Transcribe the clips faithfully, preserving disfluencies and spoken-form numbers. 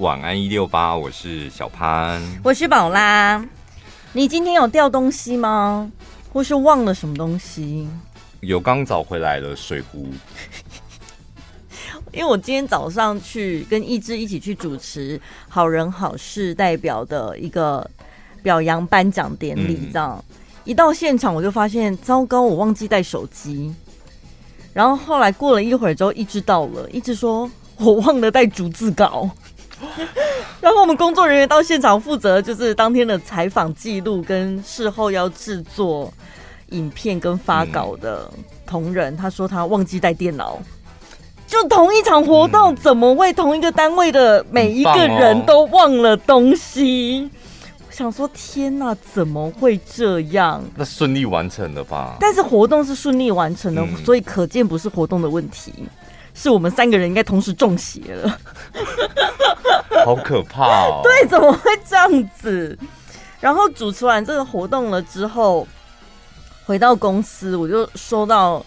晚安一六八，我是小潘，我是宝拉。你今天有掉东西吗？或是忘了什么东西？有，刚找回来了水壶。因为我今天早上去跟一志一起去主持好人好事代表的一个表扬颁奖典礼，这样、嗯、一到现场我就发现糟糕，我忘记带手机。然后后来过了一会儿之后，一志到了，一志说我忘了带逐字稿。然后我们工作人员到现场负责就是当天的采访记录跟事后要制作影片跟发稿的同仁，他说他忘记带电脑。就同一场活动怎么会同一个单位的每一个人都忘了东西？想说天哪，怎么会这样？那顺利完成了吧？但是活动是顺利完成的，所以可见不是活动的问题，是我们三个人应该同时中邪了。好可怕哦！对，怎么会这样子？然后主持完这个活动了之后，回到公司我就收到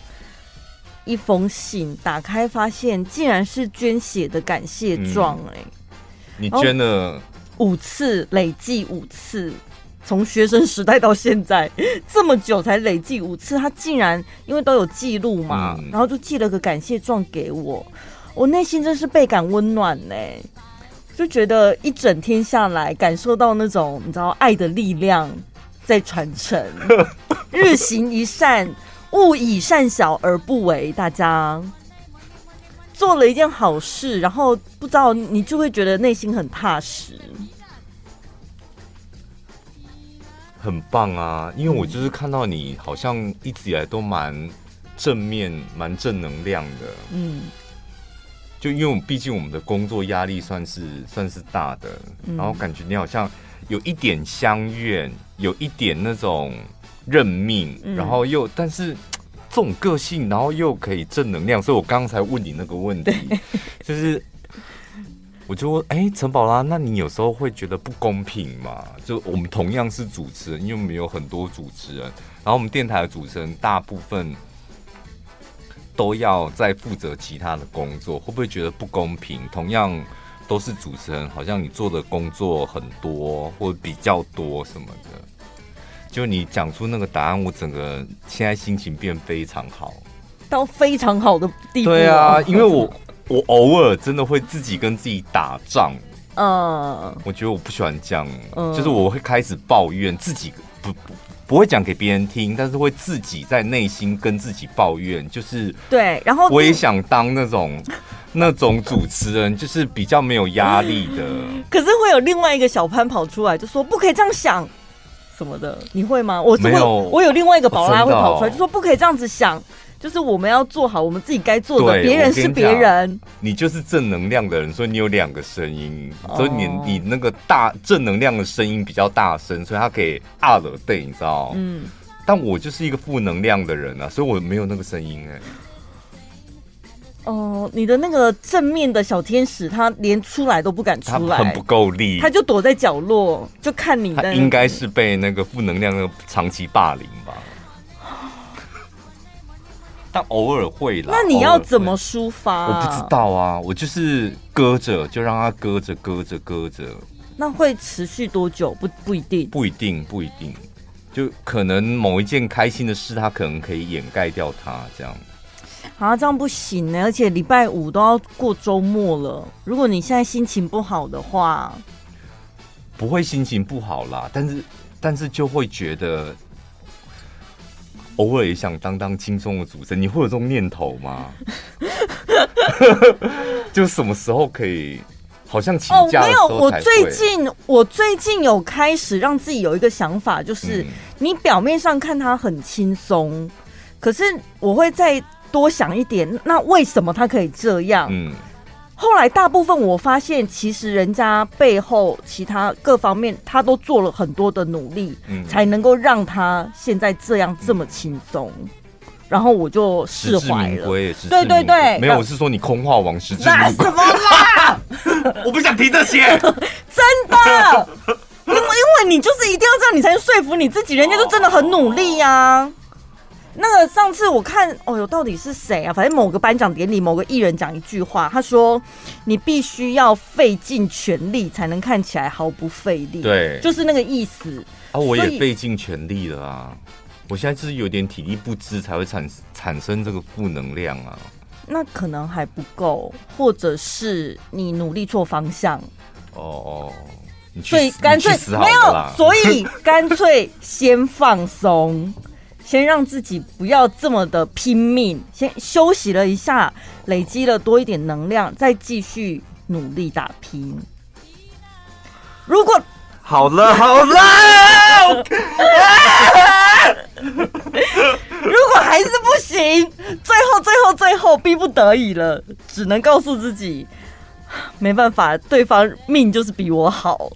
一封信，打开发现竟然是捐血的感谢状、欸嗯、你捐了五次，累计五次，从学生时代到现在这么久才累计五次，他竟然因为都有记录嘛、嗯、然后就寄了个感谢状给我，我内心真是倍感温暖呢、欸，就觉得一整天下来感受到那种你知道爱的力量在传承。日行一善，勿以善小而不为。大家做了一件好事，然后不知道你就会觉得内心很踏实。很棒啊，因为我就是看到你好像一直以来都蛮正面蛮正能量的。嗯，就因为我们毕竟我们的工作压力算是算是大的、嗯、然后感觉你好像有一点相怨，有一点那种认命、嗯、然后又但是这种个性然后又可以正能量，所以我刚才问你那个问题，就是我就问，哎，陈宝拉，那你有时候会觉得不公平吗？就我们同样是主持人，因为我们有很多主持人，然后我们电台的主持人大部分都要在负责其他的工作，会不会觉得不公平？同样都是主持人，好像你做的工作很多或比较多什么的。就你讲出那个答案，我整个现在心情变非常好，到非常好的地步。对啊，因为我。我偶尔真的会自己跟自己打仗，嗯，我觉得我不喜欢这样，就是我会开始抱怨自己，不不不会讲给别人听，但是会自己在内心跟自己抱怨，就是对，然后我也想当那种那种主持人，就是比较没有压力的。可是会有另外一个小潘跑出来就说不可以这样想什么的，你会吗？我没有，我有另外一个宝拉会跑出来就说不可以这样子想。就是我们要做好我们自己该做的，别人是别人。你就是正能量的人，所以你有两个声音，所以你你那个大正能量的声音比较大声，所以它可以啊了对，你知道？嗯。但我就是一个负能量的人啊，所以我没有那个声音哎、欸。哦、呃，你的那个正面的小天使，他连出来都不敢出来，他很不够力，他就躲在角落，就看你。他应该是被那个负能量的长期霸凌吧。但偶尔会啦。那你要怎么抒发、啊？我不知道啊，我就是搁着，就让它搁着，搁着，搁着。那会持续多久？不不一定，不一定，不一定。就可能某一件开心的事，它可能可以掩盖掉它，这样。啊，这样不行呢、欸！而且礼拜五都要过周末了，如果你现在心情不好的话，不会心情不好啦，但是但是就会觉得。偶尔也想当当轻松的主持人，你会有这种念头吗？就什么时候可以？好像请假的时候才会。哦，没有，我最近我最近有开始让自己有一个想法，就是、嗯、你表面上看他很轻松，可是我会再多想一点，那为什么他可以这样？嗯。后来大部分我发现，其实人家背后其他各方面，他都做了很多的努力，嗯、才能够让他现在这样这么轻松。嗯、然后我就释怀了。对对对，没有，我是说你空话王实至名归。什么啦？我不想提这些。真的，因为因为你就是一定要这样，你才能说服你自己。人家就真的很努力呀、啊。那个上次我看，哦呦，到底是谁啊？反正某个颁奖典礼，某个艺人讲一句话，他说：“你必须要费尽全力，才能看起来毫不费力。”对，就是那个意思。啊，我也费尽全力了啊！我现在就是有点体力不支，才会产产生这个负能量啊。那可能还不够，或者是你努力错方向。哦哦。所以干脆没有，所以干脆先放松，先让自己不要这么的拼命，先休息了一下，累积了多一点能量，再继续努力打拼。如果好了好了，如果还是不行，最后最后最后逼不得已了，只能告诉自己。没办法，对方命就是比我好，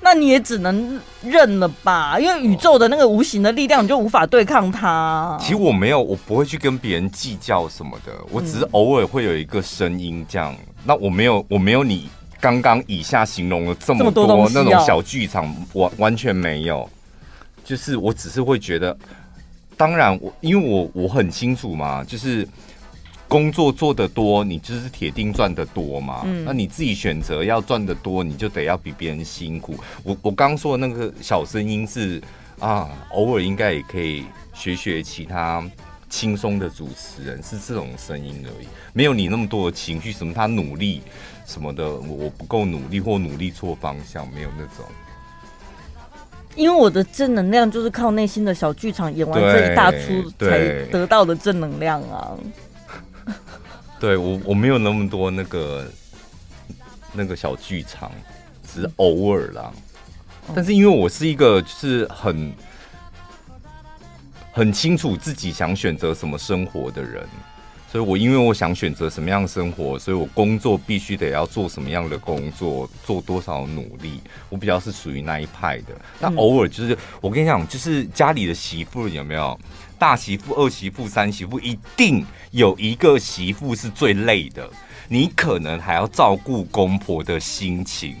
那你也只能认了吧，因为宇宙的那个无形的力量，你就无法对抗它。其实我没有，我不会去跟别人计较什么的，我只是偶尔会有一个声音这样。嗯、那我没有，我没有你刚刚以下形容了这么 多, 这么多、哦、那种小剧场，我完全没有。就是我只是会觉得，当然我因为我我很清楚嘛，就是。工作做得多，你就是铁定赚得多嘛。嗯、那你自己选择要赚得多，你就得要比别人辛苦。我我刚说的那个小声音是啊，偶尔应该也可以学学其他轻松的主持人，是这种声音而已，没有你那么多的情绪，什么他努力什么的，我不够努力或努力错方向，没有那种。因为我的正能量就是靠内心的小剧场演完这一大出才得到的正能量啊。对，我我没有那么多那个那个小剧场，只是偶尔啦。但是因为我是一个就是很很清楚自己想选择什么生活的人，所以我因为我想选择什么样的生活，所以我工作必须得要做什么样的工作，做多少努力，我比较是属于那一派的。但偶尔就是我跟你讲，就是家里的媳妇有没有？大媳妇、二媳妇、三媳妇，一定有一个媳妇是最累的。你可能还要照顾公婆的心情，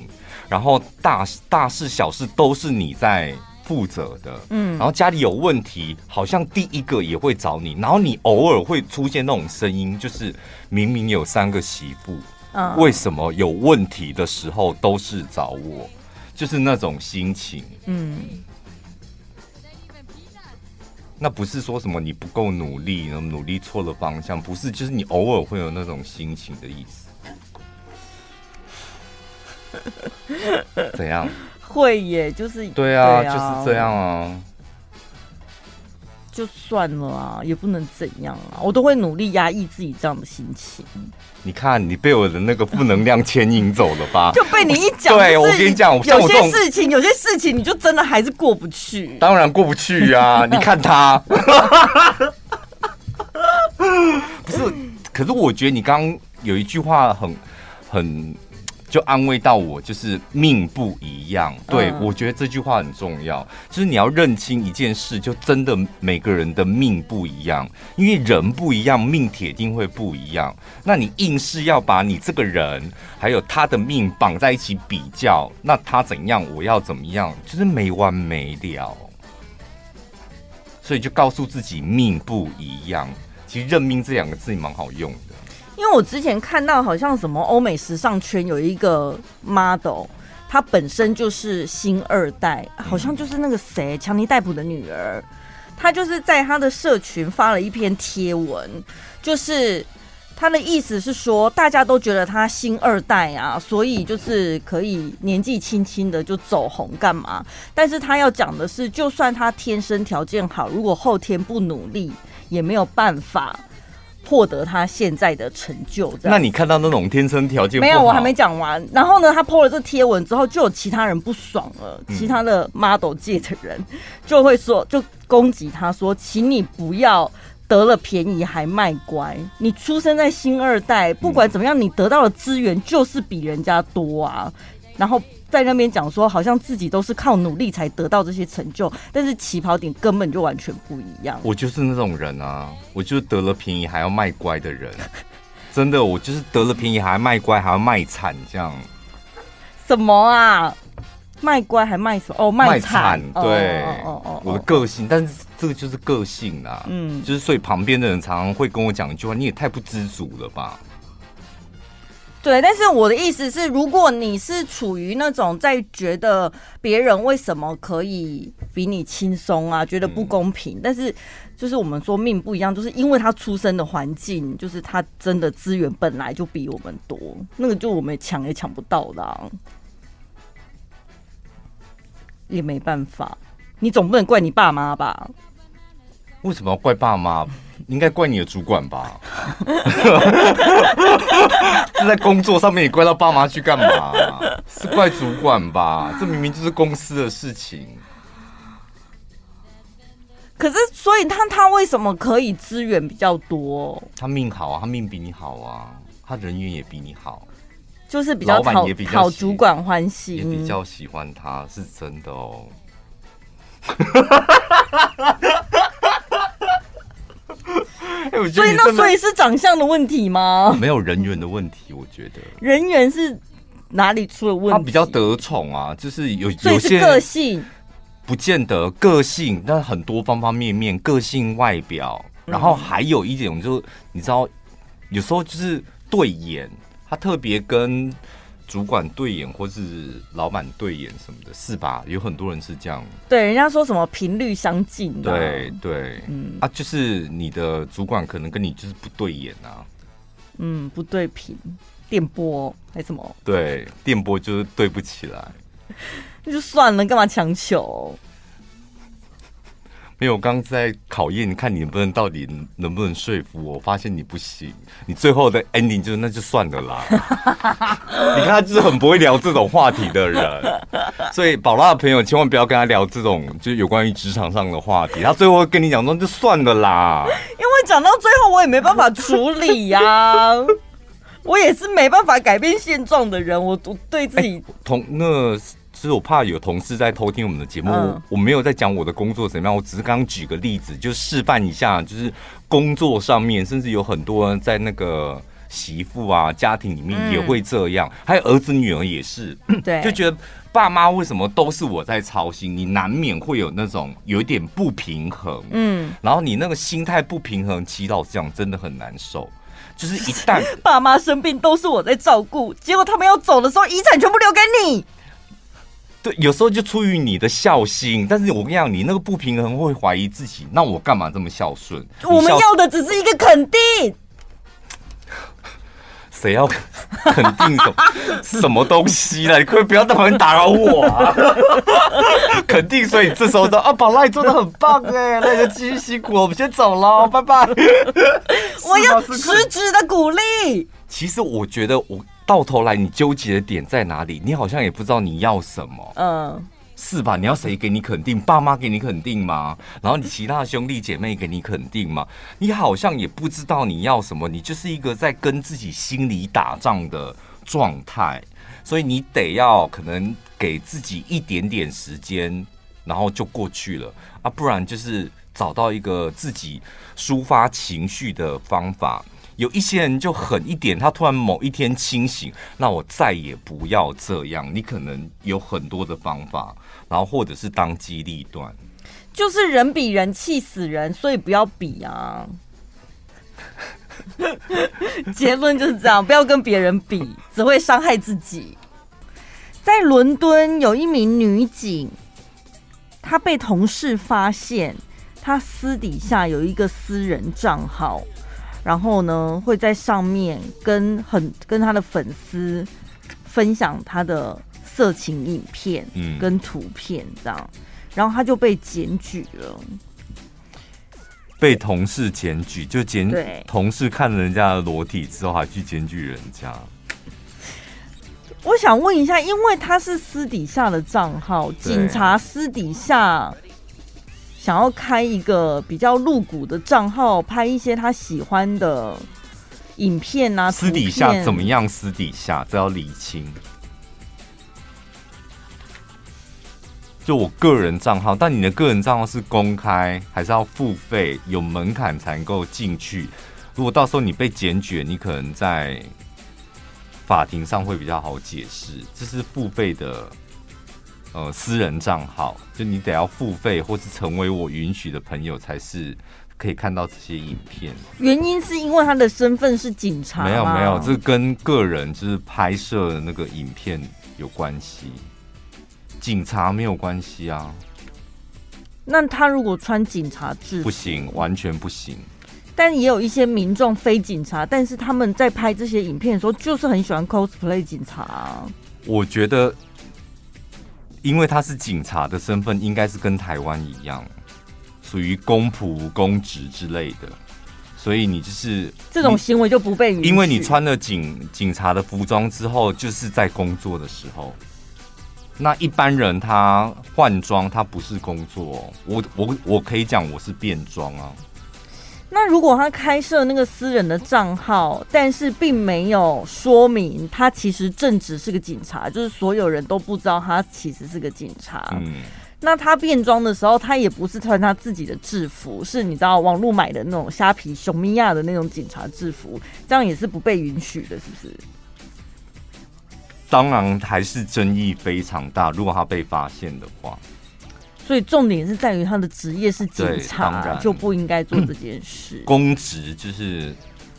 然后大大事小事都是你在负责的。嗯，然后家里有问题，好像第一个也会找你。然后你偶尔会出现那种声音，就是明明有三个媳妇，嗯，为什么有问题的时候都是找我？就是那种心情。嗯。那不是说什么你不够努力，努力错了方向，不是，就是你偶尔会有那种心情的意思。怎样？会耶，就是对啊，对啊，就是这样啊。就算了啊，也不能怎样啊，我都会努力压抑自己这样的心情。你看，你被我的那个负能量牵引走了吧？就被你一讲，对，我跟你讲，有些事情，有些事情，你就真的还是过不去。当然过不去啊！你看他，不是，可是我觉得你刚刚有一句话很很就安慰到我，就是命不一样。对，嗯、我觉得这句话很重要，就是你要认清一件事，就真的每个人的命不一样，因为人不一样，命铁定会不一样。那你硬是要把你这个人还有他的命绑在一起比较，那他怎样，我要怎么样，就是没完没了。所以就告诉自己命不一样，其实认命这两个字蛮好用的。因为我之前看到好像什么欧美时尚圈有一个 model， 她本身就是星二代，好像就是那个谁强尼戴普的女儿，她就是在她的社群发了一篇贴文，就是她的意思是说大家都觉得她星二代啊，所以就是可以年纪轻轻的就走红干嘛，但是她要讲的是，就算她天生条件好，如果后天不努力也没有办法获得他现在的成就。那你看到那种天生条件不好？没有，我还没讲完。然后呢，他 po 了这贴文之后，就有其他人不爽了，嗯、其他的 model 界的人就会说，就攻击他说：“请你不要得了便宜还卖乖，你出生在星二代，不管怎么样，你得到的资源就是比人家多啊。”然后在那边讲说，好像自己都是靠努力才得到这些成就，但是起跑点根本就完全不一样。我就是那种人啊，我就是得了便宜还要卖乖的人，真的，我就是得了便宜还要卖乖，还要卖惨这样。什么啊？卖乖还卖什么？哦，卖惨，对，哦哦哦哦哦我的个性。但是这个就是个性啦、啊，嗯，就是所以旁边的人常常会跟我讲一句话：“你也太不知足了吧。”对，但是我的意思是，如果你是处于那种在觉得别人为什么可以比你轻松啊，觉得不公平，嗯、但是就是我们说命不一样，就是因为他出生的环境，就是他真的资源本来就比我们多，那个就我们抢也抢不到的、啊，也没办法。你总不能怪你爸妈吧？为什么要怪爸妈？应该怪你的主管吧？这在工作上面也怪到爸妈去干嘛？是怪主管吧？这明明就是公司的事情。可是，所以他他为什么可以资源比较多？他命好啊，他命比你好啊，他人缘也比你好，就是比较讨讨主管欢喜，也比较喜欢他，是真的哦。欸、所以那所以是长相的问题吗？没有人缘的问题，我觉得人缘是哪里出了问题？他比较得宠啊，就是有所以是个性，不见得个性，但很多方方面面，个性外表，然后还有一点就是你知道，有时候就是对眼，他特别跟主管对眼或是老板对眼什么的，是吧？有很多人是这样。对，人家说什么频率相近的、啊。对对，嗯啊，就是你的主管可能跟你就是不对眼啊。嗯，不对频，电波还什么？对，电波就是对不起来。那就算了，干嘛强求？没有，我刚刚在考验，你看你能不能到底能不能说服我？我发现你不行，你最后的 ending 就是那就算了啦。你看他就是很不会聊这种话题的人，所以宝拉的朋友千万不要跟他聊这种就是有关于职场上的话题，他最后会跟你讲说就算了啦。因为讲到最后我也没办法处理呀、啊，我也是没办法改变现状的人，我对自己、欸、同那。其实我怕有同事在偷听我们的节目、嗯、我没有在讲我的工作怎么样，我只是刚刚举个例子就示范一下，就是工作上面甚至有很多人在那个媳妇啊家庭里面也会这样、嗯、还有儿子女儿也是，对，就觉得爸妈为什么都是我在操心，你难免会有那种有点不平衡，嗯，然后你那个心态不平衡，其实老实讲真的很难受，就是一旦爸妈生病都是我在照顾，结果他们要走的时候遗产全部留给你，对，有时候就出于你的孝心，但是我跟你讲，你那个不平衡会怀疑自己，那我干嘛这么孝顺？我们要的只是一个肯定。谁要肯定什么什么东西啦？你可不可以不要那么人打扰我啊！肯定，所以这时候说啊，宝拉你做的很棒哎、欸，那就继续辛苦，我们先走了，拜拜。我要实质的鼓励。其实我觉得我。到头来，你纠结的点在哪里？你好像也不知道你要什么，嗯，是吧？你要谁给你肯定？爸妈给你肯定吗？然后你其他的兄弟姐妹给你肯定吗？你好像也不知道你要什么，你就是一个在跟自己心里打仗的状态，所以你得要可能给自己一点点时间，然后就过去了啊，不然就是找到一个自己抒发情绪的方法。有一些人就狠一点，他突然某一天清醒，那我再也不要这样。你可能有很多的方法，然后或者是当机立断，就是人比人气死人，所以不要比啊。结论就是这样，不要跟别人比，只会伤害自己。在伦敦有一名女警，她被同事发现，她私底下有一个私人账号。然后呢，会在上面跟很跟他的粉丝分享他的色情影片，跟图片这样，嗯、然后他就被检举了，被同事检举，就检同事看人家的裸体之后还去检举人家。我想问一下，因为他是私底下的账号，警察私底下。想要开一个比较露骨的账号，拍一些他喜欢的影片啊，私底下怎么样？私底下这要理清。就我个人账号，但你的个人账号是公开，还是要付费？有门槛才能够进去。如果到时候你被检举，你可能在法庭上会比较好解释，这是付费的呃私人账号，就你得要付费或是成为我允许的朋友才是可以看到这些影片。原因是因为他的身份是警察？没有没有，这跟个人就是拍摄那个影片有关系，警察没有关系啊。那他如果穿警察制服不行，完全不行。但也有一些民众非警察，但是他们在拍这些影片的时候，就是很喜欢 cosplay 警察啊。我觉得，因为他是警察的身份，应该是跟台湾一样，属于公仆、公职之类的，所以你就是这种行为就不被允许，因为你穿了警警察的服装之后，就是在工作的时候。那一般人他换装，他不是工作、哦，我我我可以讲我是变装啊。那如果他开设那个私人的账号，但是并没有说明他其实正职是个警察，就是所有人都不知道他其实是个警察。嗯，那他变装的时候，他也不是穿他自己的制服，是你知道网络买的那种虾皮、熊咪亚的那种警察制服，这样也是不被允许的，是不是？当然还是争议非常大，如果他被发现的话。所以重点是在于他的职业是警察，就不应该做这件事。公职就是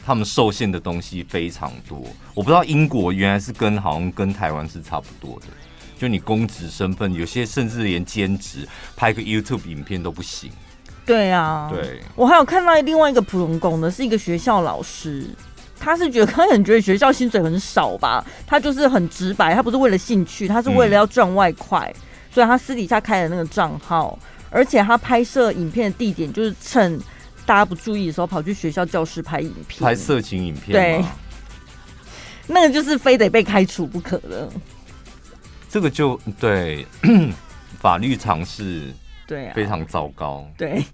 他们受限的东西非常多，我不知道英国原来是跟好像跟台湾是差不多的，就你公职身份，有些甚至连兼职拍个 YouTube 影片都不行。对啊，对，我还有看到另外一个普龙宫的是一个学校老师。他是觉得，他可能觉得学校薪水很少吧，他就是很直白，他不是为了兴趣，他是为了要赚外快。嗯，所以他私底下开了那个账号，而且他拍摄影片的地点就是趁大家不注意的时候跑去学校教室拍影片，拍色情影片。对，那个就是非得被开除不可了。这个就对法律常识，对啊，非常糟糕。对，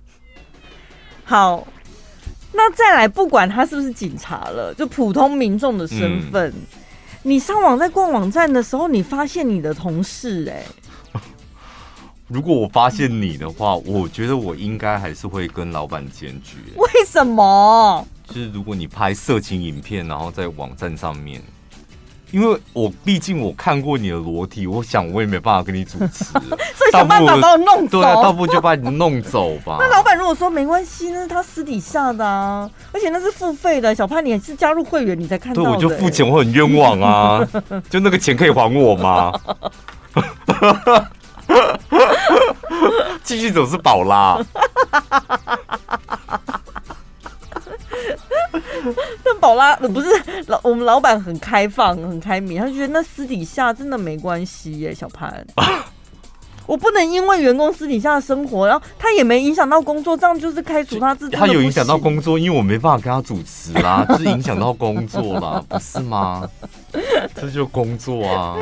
好，那再来，不管他是不是警察了，就普通民众的身份，嗯，你上网在逛网站的时候，你发现你的同事，欸，如果我发现你的话，我觉得我应该还是会跟老板检举。为什么？就是如果你拍色情影片，然后在网站上面，因为我毕竟我看过你的裸体，我想我也没办法跟你主持，所以想办法把我弄走。对啊，大不就把你弄走吧。那老板如果说没关系，那是他私底下的啊，而且那是付费的。小潘，你是加入会员你才看到的。欸，对，我就付钱，我很冤枉啊！就那个钱可以还我吗？继续走是宝啦。但宝拉不是老，我们老板很开放很开明，他觉得那私底下真的没关系耶。小潘，我不能因为员工私底下的生活，然后他也没影响到工作，这样就是开除他自己。他有影响到工作，因为我没办法跟他主持啦，就是影响到工作啦，不是吗？这就工作啊，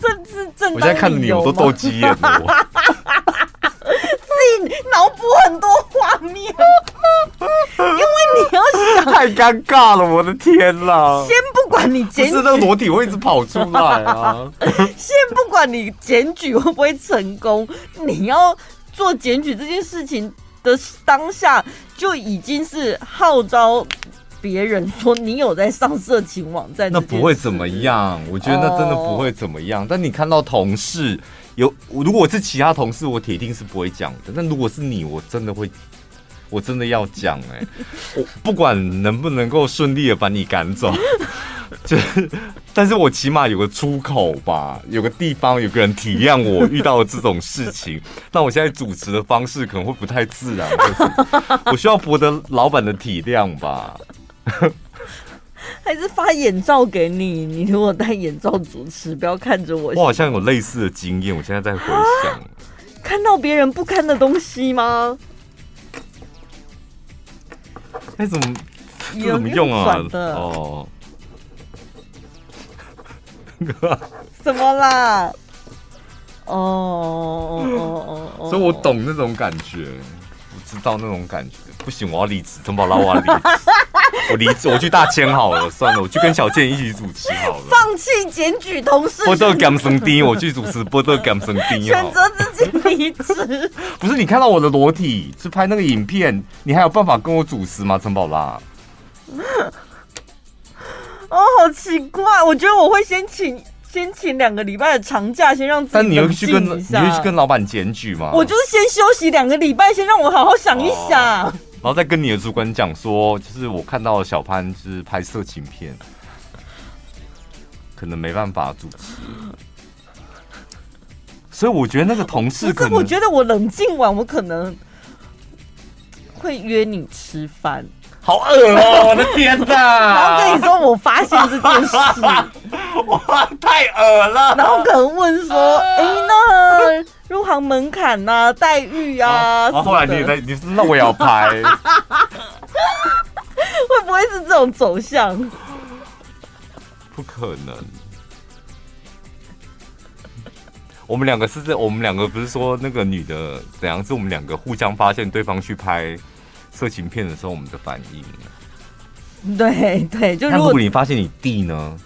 这是正当理由吗？我现在看着你，我都斗鸡眼了。自己脑补很多画面，因为你要想，太尴尬了，我的天啦！先不管你检举，不是那个裸体会一直跑出来啊！先不管你检举会不会成功，你要做检举这件事情的当下，就已经是号召别人说你有在上色情网站，那不会怎么样。我觉得那真的不会怎么样。哦，但你看到同事有，如果是其他同事，我铁定是不会讲的。但如果是你，我真的会，我真的要讲哎，欸！我不管能不能够顺利的把你赶走，就是，但是我起码有个出口吧，有个地方，有个人体谅我遇到这种事情。那我现在主持的方式可能会不太自然，我需要博得老板的体谅吧。还是发眼罩给你，你如果戴眼罩主持，不要看着我。我好像有类似的经验，我现在在回想，看到别人不堪的东西吗？哎，怎么这怎么用啊？哦，什么啦？哦哦哦哦，所以我懂那种感觉。知道那种感觉，不行，我要离职，怎么把我离职？我离职，我去大千好了，算了，我去跟小健一起主持好了。放弃检举同事，波特感生低，我去主持波特感生低。选择自己离职。不是你看到我的裸体，是拍那个影片，你还有办法跟我主持吗？陈宝拉。哦，好奇怪，我觉得我会先请先请两个礼拜的长假，先让自己冷静一下。但你又去跟你又去跟老板检举吗？我就是先休息两个礼拜，先让我好好想一想，哦、然后再跟你的主管讲说，就是我看到小潘就是拍色情片，可能没办法主持。所以我觉得那个同事可能，可是我觉得我冷静完，我可能会约你吃饭。好恶哦！我的天哪！然后跟你说我发现这件事，哇，太恶了。然后可能问说，哎、呃欸，那入行门槛啊，待遇啊。啊后来你也在，你那我也要拍，会不会是这种走向？不可能。我们两个是，我们两个不是说那个女的怎样？是我们两个互相发现对方去拍色情片的时候，我们的反应。对对，就如果，如果你发现你弟呢，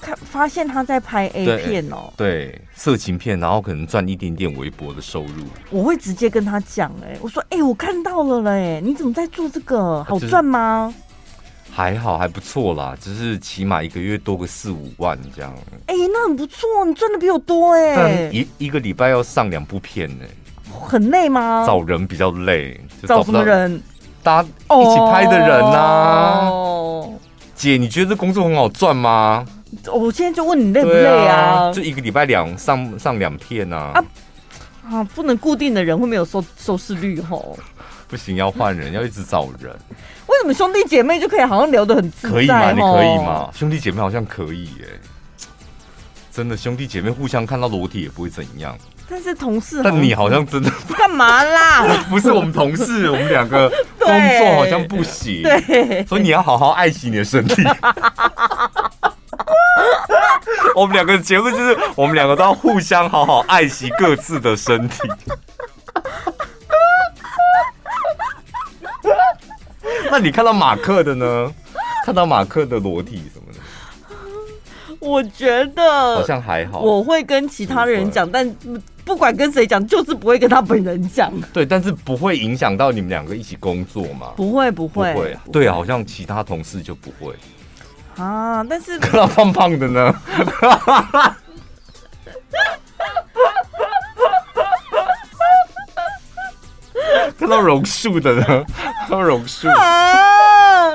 看发现他在拍 A 片哦，对，对色情片，然后可能赚一点点微薄的收入，我会直接跟他讲、欸，哎，我说，哎、欸，我看到了嘞、欸，你怎么在做这个？好赚吗？就是、还好，还不错啦，只、就是起码一个月多个四五万这样。哎、欸，那很不错，你赚的比我多哎、欸。但一一个礼拜要上两部片呢、欸。很累吗？找人比较累，就 找, 找什么人？大家一起拍的人啊。Oh. 姐，你觉得这工作很好赚吗？我现在就问你累不累啊？啊就一个礼拜两上上两片啊。啊啊，不能固定的人会没有收收视率吼。不行，要换人，要一直找人。为什么兄弟姐妹就可以好像聊得很自在？可以吗？你可以吗？兄弟姐妹好像可以耶、欸。真的，兄弟姐妹互相看到裸体也不会怎样。但是同事，但你好像真的干嘛啦？不是我们同事，我们两个工作好像不行，对，所以你要好好爱惜你的身体。我们两个结论就是，我们两个都要互相好好爱惜各自的身体。那你看到马克的呢？看到马克的裸体什么的？我觉得好像还好，我会跟其他人讲，但不管跟谁讲，就是不会跟他本人讲。对，但是不会影响到你们两个一起工作嘛？不会，不会，不会。对，好像其他同事就不会啊。但是看到胖胖的呢，看到榕树的呢，看到榕树。啊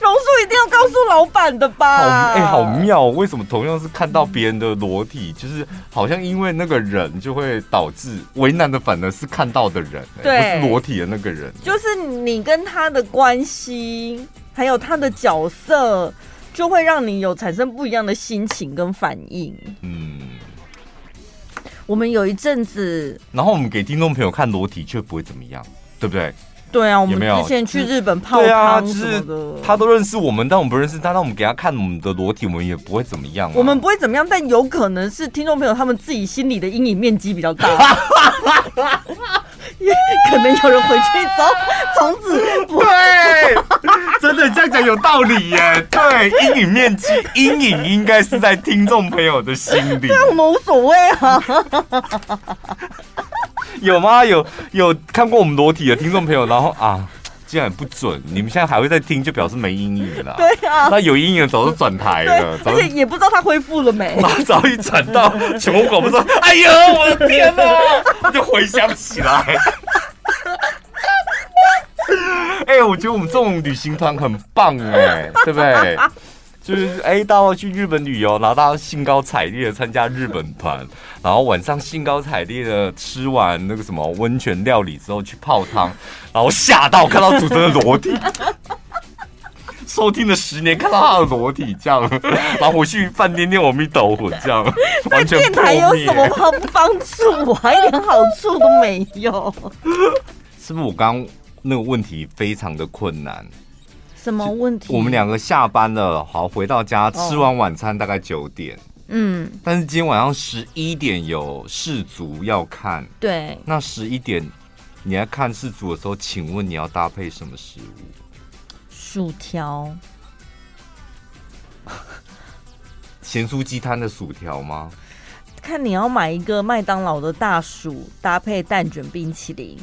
榕树一定要告诉老板的吧？哎、欸，好妙！为什么同样是看到别人的裸体，就是好像因为那个人就会导致为难的，反而是看到的人、欸，不是裸体的那个人、欸。就是你跟他的关系，还有他的角色，就会让你有产生不一样的心情跟反应。嗯，我们有一阵子，然后我们给听众朋友看裸体，却不会怎么样，对不对？对啊，我们之前去日本泡汤什么的，就是、他都认识我们，但我们不认识他。但我们给他看我们的裸体，我们也不会怎么样、啊。我们不会怎么样，但有可能是听众朋友他们自己心里的阴影面积比较大，可能有人回去找从此不会。真的这样讲有道理耶。对，阴影面积，阴影应该是在听众朋友的心里。对，我们无所谓啊。有吗？有有看过我们裸体的听众朋友，然后啊，竟然不准！你们现在还会再听，就表示没阴影了。对啊，那有阴影早就转台了，而且也不知道他恢复了没。早一转到全国广播说：“哎呦，我的天哪！”就回想起来。哎、欸，我觉得我们这种旅行团很棒哎、欸，对不对？就是哎、欸，大家去日本旅游，然后大家兴高采烈的参加日本团，然后晚上兴高采烈的吃完那个什么温泉料理之后去泡汤，然后吓到看到主持人的裸体，收听了十年看到他的裸体这样，然后我去饭店念我咪斗魂这样，完全破灭。电台有什么帮助我？一点好处都没有。是不是我刚刚那个问题非常的困难？什么问题？我们两个下班了，好回到家，吃完晚餐大概九点，嗯，但是今天晚上十一点有世足要看，对，那十一点你在看世足的时候，请问你要搭配什么食物？薯条，咸酥鸡摊的薯条吗？看你要买一个麦当劳的大薯，搭配蛋卷冰淇淋。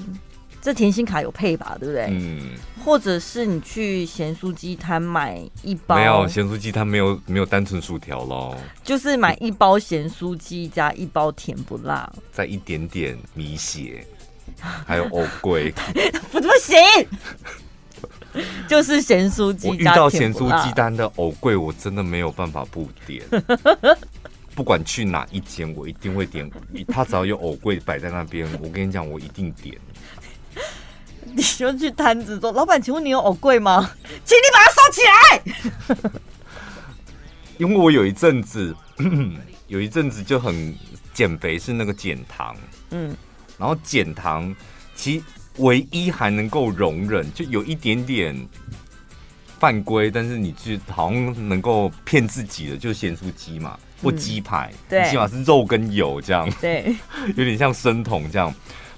这甜心卡有配吧，对不对？嗯。或者是你去咸酥鸡摊买一包，没有咸酥鸡摊没有没有单纯薯条咯，就是买一包咸酥鸡加一包甜不辣，再一点点米血，还有欧粿，不行。就是咸酥鸡，我遇到咸酥鸡摊的藕桂，我真的没有办法不点。不管去哪一间，我一定会点。他只要有藕桂摆在那边，我跟你讲，我一定点。你就去摊子说，老板，请问你有藕桂吗？请你把它收起来。因为我有一阵子，有一阵子就很减肥，是那个减糖。嗯，然后减糖，其实。唯一还能够容忍，就有一点点犯规，但是你去好像能够骗自己的，就是咸酥鸡嘛，或鸡排，嗯、起码是肉跟油这样，对，有点像生酮这样。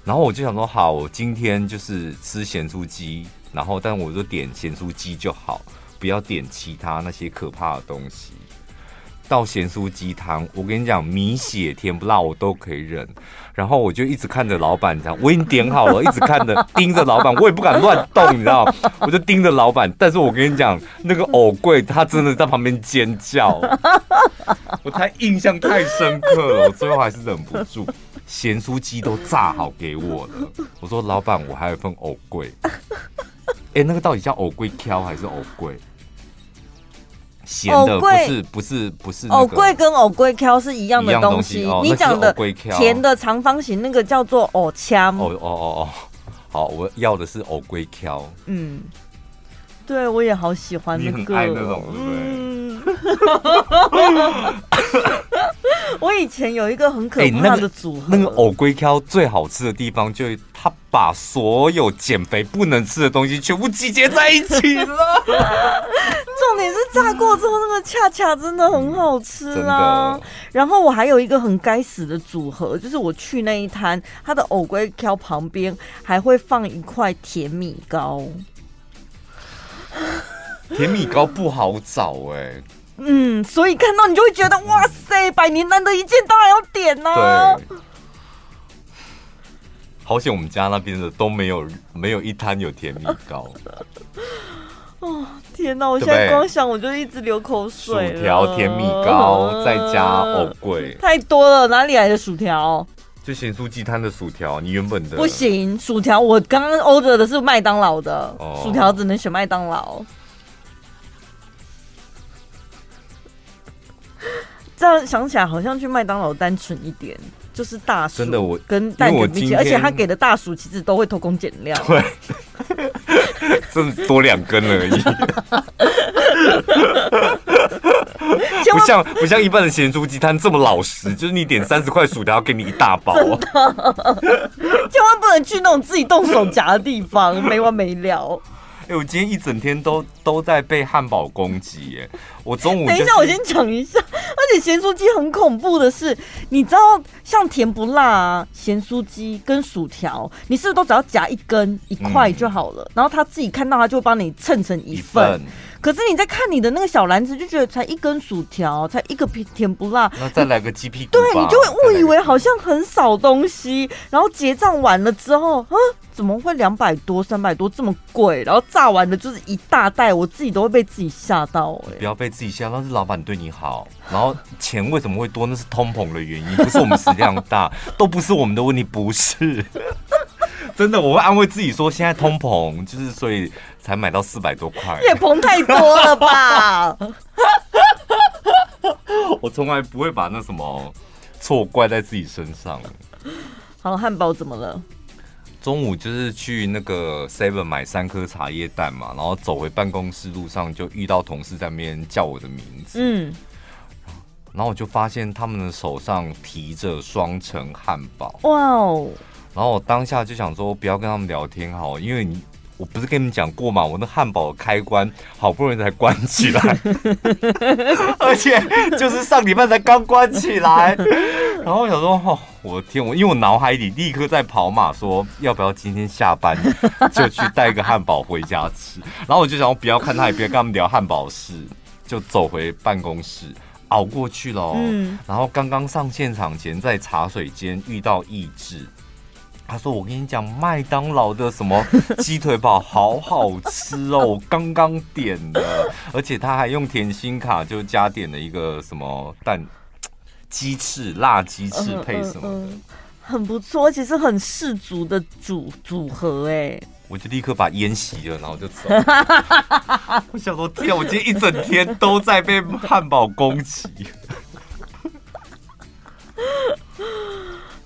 然后我就想说，好，我今天就是吃咸酥鸡，然后但我就点咸酥鸡就好，不要点其他那些可怕的东西。到咸酥鸡汤，我跟你讲，米血甜不辣我都可以忍。然后我就一直看着老板，这样我已经点好了，一直看着盯着老板，我也不敢乱动，你知道？我就盯着老板。但是我跟你讲，那个藕桂他真的在旁边尖叫，我太印象太深刻了，我最后还是忍不住。咸酥鸡都炸好给我了，我说老板，我还有一份藕桂。哎、欸，那个到底叫藕桂挑还是藕桂？咸的不是不是不是藕桂、那個、跟藕桂挑是一样的东西，東西哦、你讲的甜的长方形那个叫做藕腔。哦哦哦哦，好，我要的是藕桂挑。嗯，对我也好喜欢那个，你很爱那种，对不对？嗯、我以前有一个很可怕的组合，欸、那个藕桂挑最好吃的地方就是它把所有减肥不能吃的东西全部集结在一起了。重点是炸过之后那个恰恰真的很好吃啊！然后我还有一个很该死的组合，就是我去那一摊，它的藕桂条旁边还会放一块甜米糕。甜米糕不好找哎、欸。嗯，所以看到你就会觉得哇塞，百年难得一见，当然要点啊。对。好险我们家那边的都没有没有一摊有甜米糕。哦天哪！我现在光想我就一直流口水了。薯条、甜米糕，嗯、再加藕桂，太多了，哪里来的薯条？就咸酥鸡摊的薯条，你原本的不行。薯条我刚刚 order 的是麦当劳的，哦、薯条只能选麦当劳。这样想起来，好像去麦当劳单纯一点。就是大薯，真的我跟蛋卷比起，而且他给的大薯其实都会偷工减料，对，真的多两根而已，不像不像一般的咸酥鸡摊这么老实，就是你点三十块薯条，给你一大包，真的，千万不能去那种自己动手夹的地方，没完没了。哎、欸，我今天一整天都都在被汉堡攻击耶！我中午、就是、等一下，我先讲一下。而且咸酥鸡很恐怖的是，你知道像甜不辣啊、咸酥鸡跟薯条，你是不是都只要夹一根一块就好了？嗯、然后他自己看到他就会帮你称成一份。一份可是你在看你的那个小篮子，就觉得才一根薯条，才一个甜不辣，那再来个鸡屁股，对你就会误以为好像很少东西。然后结账完了之后，啊，怎么会两百多、三百多这么贵？然后炸完了就是一大袋，我自己都会被自己吓到、欸。不要被自己吓到，是老板对你好。然后钱为什么会多？那是通膨的原因，不是我们食量大，都不是我们的问题，不是。真的，我会安慰自己说，现在通膨就是所以才买到四百多块，也膨太多了吧？我从来不会把那什么错怪在自己身上。好，汉堡怎么了？中午就是去那个 Seven 买三颗茶叶蛋嘛，然后走回办公室路上就遇到同事在那边叫我的名字，嗯，然后我就发现他们的手上提着双层汉堡，哇哦！然后我当下就想说，不要跟他们聊天好，因为你我不是跟你们讲过嘛，我那汉堡的开关好不容易才关起来，而且就是上礼拜才刚关起来。然后我想说，哦，我的天！我因为我脑海里立刻在跑马说，要不要今天下班就去带个汉堡回家吃？然后我就想，不要看他，也不要跟他们聊汉堡事，就走回办公室。熬过去了、哦，嗯、然后刚刚上现场前在茶水间遇到意志。他说：“我跟你讲，麦当劳的什么鸡腿堡好好吃哦，我刚刚点的，而且他还用甜心卡就加点了一个什么蛋鸡翅、辣鸡翅配什么的，嗯嗯嗯、很不错，而且是很适足的组组合哎。”我就立刻把烟熄了，然后就走了。我想说，天，我今天一整天都在被汉堡攻击。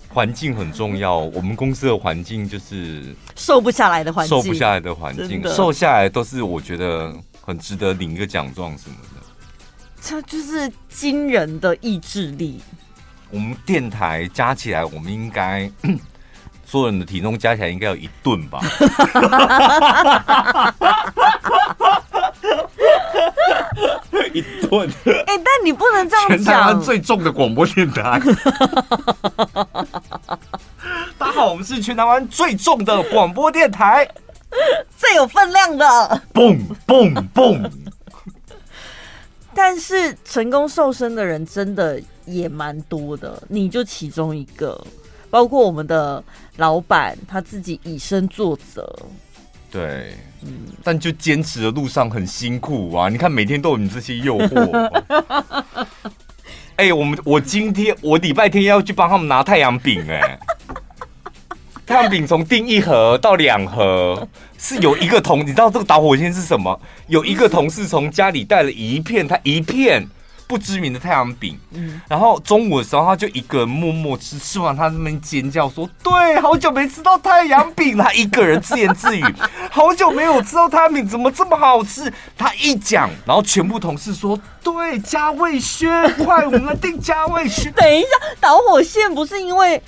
环境很重要，我们公司的环境就是瘦不下来的环境，瘦不下来的环境，瘦下来都是我觉得很值得领一个奖状什么的。这就是惊人的意志力。我们电台加起来，我们应该所有人的体重加起来应该有一吨吧。一吨哎、欸，但你不能这样讲。全台湾最重的广播电台。大家好，我们是全台湾最重的广播电台，最有分量的。蹦蹦蹦！但是成功瘦身的人真的也蛮多的，你就其中一个，包括我们的老板他自己以身作则。对，嗯，但就坚持的路上很辛苦啊！你看每天都有你这些诱惑。哎、欸，我们我今天我礼拜天要去帮他们拿太阳饼哎，太阳饼从订一盒到两盒，是有一个同，你知道这个导火线是什么？有一个同事从家里带了一片，他一片不知名的太阳饼，嗯，然后中午的时候他就一个人默默吃，吃完他那边尖叫说：“对，好久没吃到太阳饼了。”他一个人自言自语：“好久没有吃到太阳饼，怎么这么好吃？”他一讲，然后全部同事说：“对，加味轩，快，我们来订加味轩。”等一下，导火线不是因为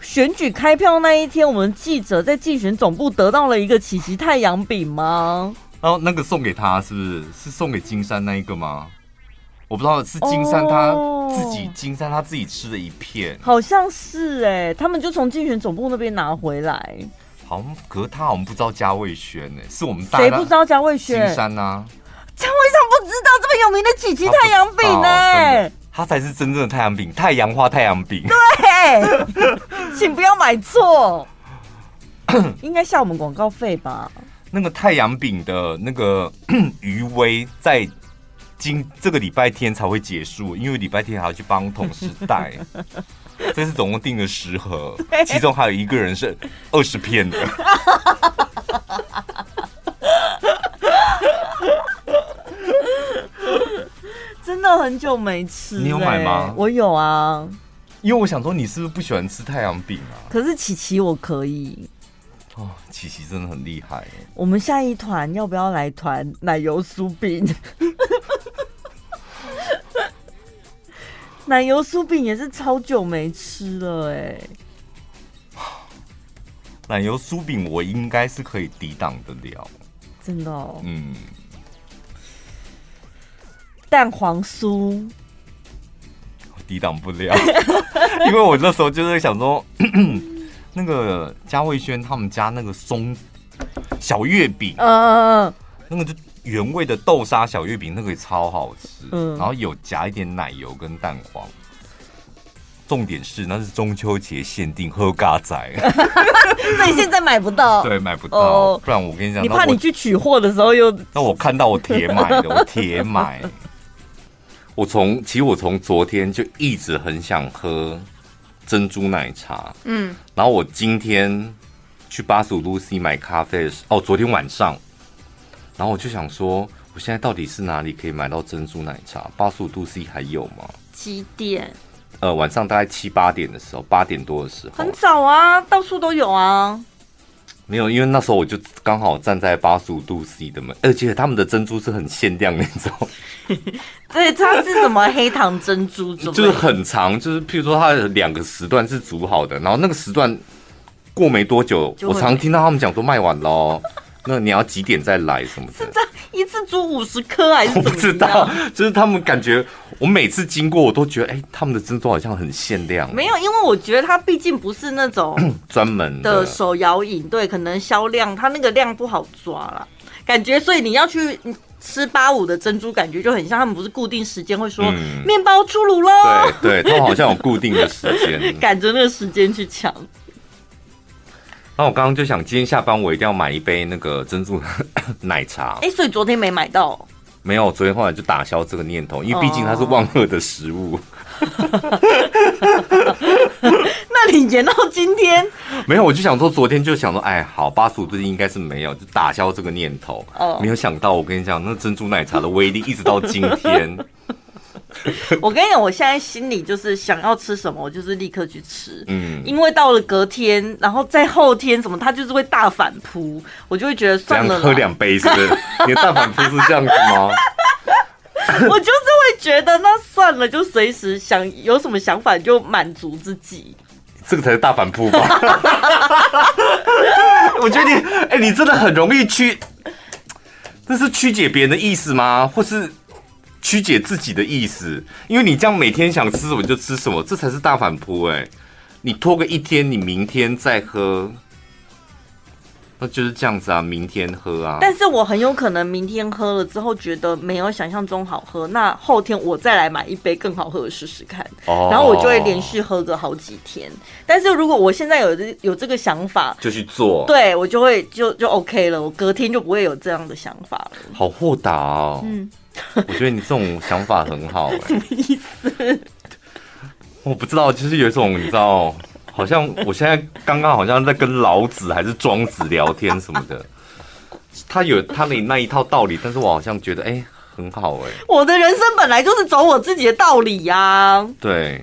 选举开票那一天，我们记者在竞选总部得到了一个奇奇太阳饼吗？然后那个送给他是不是？是送给金山那一个吗？我不知道是金山他自己，金山他自己吃的一片，好像是哎、欸，他们就从竞选总部那边拿回来。好，可是他好像不知道嘉味轩哎、欸，是我们大家谁不知道嘉味轩？金山啊，嘉味轩不知道这么有名的奇奇太阳饼哎，他才是真正的太阳饼，太阳花太阳饼。对，请不要买错，应该下我们广告费吧？那个太阳饼的那个余威在今这个礼拜天才会结束，因为礼拜天还要去帮同事带。这次总共订了十盒，其中还有一个人是二十片的。真的很久没吃、欸，你有买吗？我有啊，因为我想说你是不是不喜欢吃太阳饼啊？可是琪琪我可以。哦，琪琪真的很厉害。我们下一团要不要来团奶油酥饼？奶油酥饼也是超久没吃了哎、欸，奶油酥饼我应该是可以抵挡得了，真的哦。嗯，蛋黄酥我抵挡不了，因为我那时候就是想说，那个嘉慧轩他们家那个松小月饼，嗯，那个就原味的豆沙小月饼那个也超好吃，嗯，然后有夹一点奶油跟蛋黄，重点是那是中秋节限定喝嘎仔，所以现在买不到，对，买不到，哦、不然我跟你讲，你怕你去取货的时候又……那我看到我铁买的，我铁买，我从其实我从昨天就一直很想喝珍珠奶茶，嗯，然后我今天去巴蜀 Lucy 买咖啡的时候，哦，昨天晚上。然后我就想说，我现在到底是哪里可以买到珍珠奶茶？八十五度 C 还有吗？几点？呃，晚上大概七八点的时候，八点多的时候。很早啊，到处都有啊。没有，因为那时候我就刚好站在八十五度 C 的门，而且他们的珍珠是很限量那种。对，它是什么黑糖珍珠？就是很长，就是譬如说它有两个时段是煮好的，然后那个时段过没多久，我常听到他们讲说卖完了哦。那你要几点再来什么的？是这样一次煮五十颗还是怎么？我不知道，就是他们感觉，我每次经过我都觉得，哎、欸，他们的珍珠好像很限量。没有，因为我觉得它毕竟不是那种专门的手摇饮，对，可能销量它那个量不好抓啦，感觉所以你要去吃八五的珍珠，感觉就很像他们不是固定时间会说面、嗯、包出炉喽？对对，他们好像有固定的时间，赶着那个时间去抢。那我刚刚就想，今天下班我一定要买一杯那个珍珠奶茶。哎、欸，所以昨天没买到。没有，昨天后来就打消这个念头，因为毕竟它是忘了的食物。Oh. 那你延到今天？没有，我就想说，昨天就想说，哎，好，八十五度应该是没有，就打消这个念头。Oh. 没有想到，我跟你讲，那珍珠奶茶的威力一直到今天。我跟你讲，我现在心里就是想要吃什么，我就是立刻去吃。嗯，因为到了隔天，然后在后天什么，它就是会大反扑，我就会觉得算了啦。喝两杯是不是？你的大反扑是这样子吗？我就是会觉得那算了，就随时想有什么想法就满足自己。这个才是大反扑吧？我觉得你，哎、欸，你真的很容易曲，这是曲解别人的意思吗？或是？曲解自己的意思，因为你这样每天想吃什么就吃什么，这才是大反扑哎、欸！你拖个一天，你明天再喝，那就是这样子啊，明天喝啊。但是我很有可能明天喝了之后觉得没有想象中好喝，那后天我再来买一杯更好喝的试试看， oh. 然后我就会连续喝个好几天。但是如果我现在有有这个想法，就去做，对我就会就就 OK 了，我隔天就不会有这样的想法了。好豁达哦，嗯。我觉得你这种想法很好、欸，什么意思？我不知道，就是有一种你知道，好像我现在刚刚好像在跟老子还是庄子聊天什么的，他有他的那一套道理，但是我好像觉得哎、欸、很好哎、欸，我的人生本来就是走我自己的道理呀、啊，对。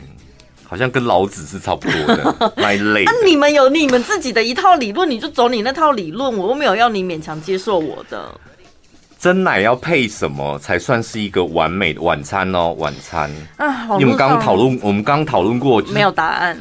好像跟老子是差不多的那一类的。那、啊、你们有你们自己的一套理论，你就走你那套理论，我又没有要你勉强接受我的。真奶要配什么才算是一个完美的晚餐哦？晚餐啊，你们刚讨论，我们刚讨论过、就是，没有答案。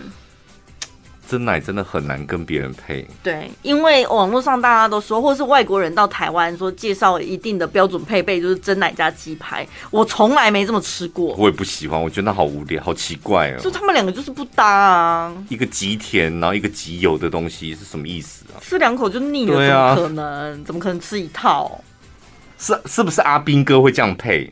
真奶真的很难跟别人配。对，因为网络上大家都说，或是外国人到台湾说介绍一定的标准配备就是真奶加鸡排，我从来没这么吃过。我也不喜欢，我觉得那好无聊，好奇怪哦。就他们两个就是不搭啊，一个极甜，然后一个极油的东西是什么意思啊？吃两口就腻了，怎么可能？啊、怎么可能吃一套？是是不是阿兵哥会这样配？